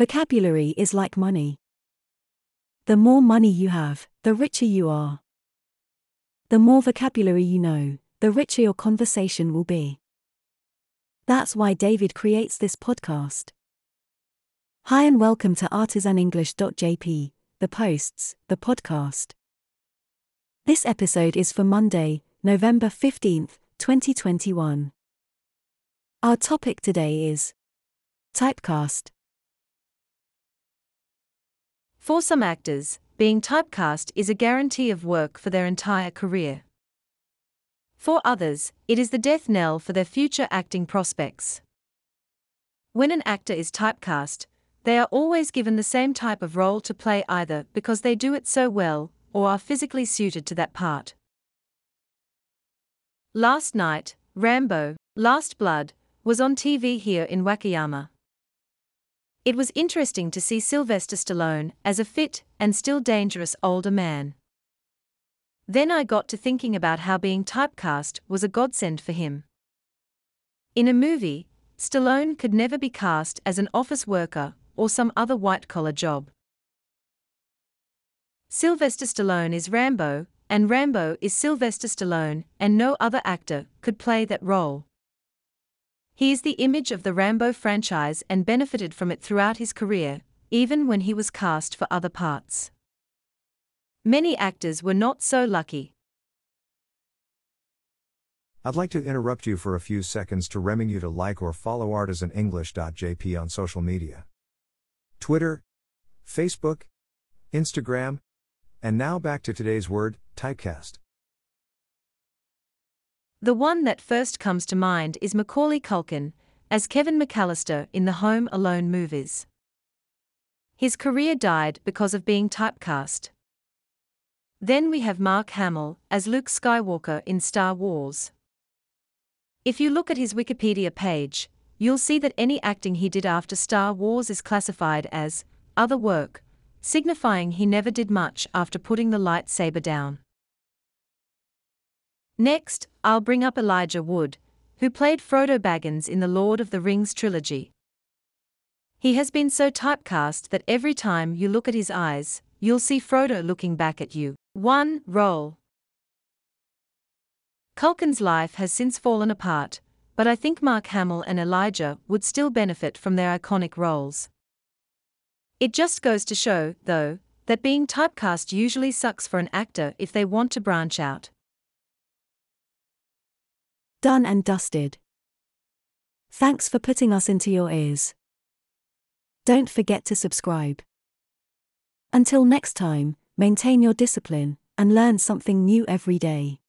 Vocabulary is like money. The more money you have, the richer you are. The more vocabulary you know, the richer your conversation will be. That's why David creates this podcast. Hi and welcome to ArtisanEnglish.jp, the posts, the podcast. This episode is for Monday, November 15th, 2021. Our topic today is typecast. For some actors, being typecast is a guarantee of work for their entire career. For others, it is the death knell for their future acting prospects. When an actor is typecast, they are always given the same type of role to play either because they do it so well or are physically suited to that part. Last night, Rambo, Last Blood, was on TV here in Wakayama. It was interesting to see Sylvester Stallone as a fit and still dangerous older man. Then I got to thinking about how being typecast was a godsend for him. In a movie, Stallone could never be cast as an office worker or some other white-collar job. Sylvester Stallone is Rambo, and Rambo is Sylvester Stallone, and no other actor could play that role. He is the image of the Rambo franchise and benefited from it throughout his career, even when he was cast for other parts. Many actors were not so lucky. I'd like to interrupt you for a few seconds to remind you to like or follow ArtisanEnglish.jp on social media. Twitter, Facebook, Instagram, and now back to today's word, typecast. The one that first comes to mind is Macaulay Culkin, as Kevin McCallister in the Home Alone movies. His career died because of being typecast. Then we have Mark Hamill, as Luke Skywalker in Star Wars. If you look at his Wikipedia page, you'll see that any acting he did after Star Wars is classified as other work, signifying he never did much after putting the lightsaber down. Next, I'll bring up Elijah Wood, who played Frodo Baggins in the Lord of the Rings trilogy. He has been so typecast that every time you look at his eyes, you'll see Frodo looking back at you. One role. Culkin's life has since fallen apart, but I think Mark Hamill and Elijah would still benefit from their iconic roles. It just goes to show, though, that being typecast usually sucks for an actor if they want to branch out. Done and dusted. Thanks for putting us into your ears. Don't forget to subscribe. Until next time, maintain your discipline and learn something new every day.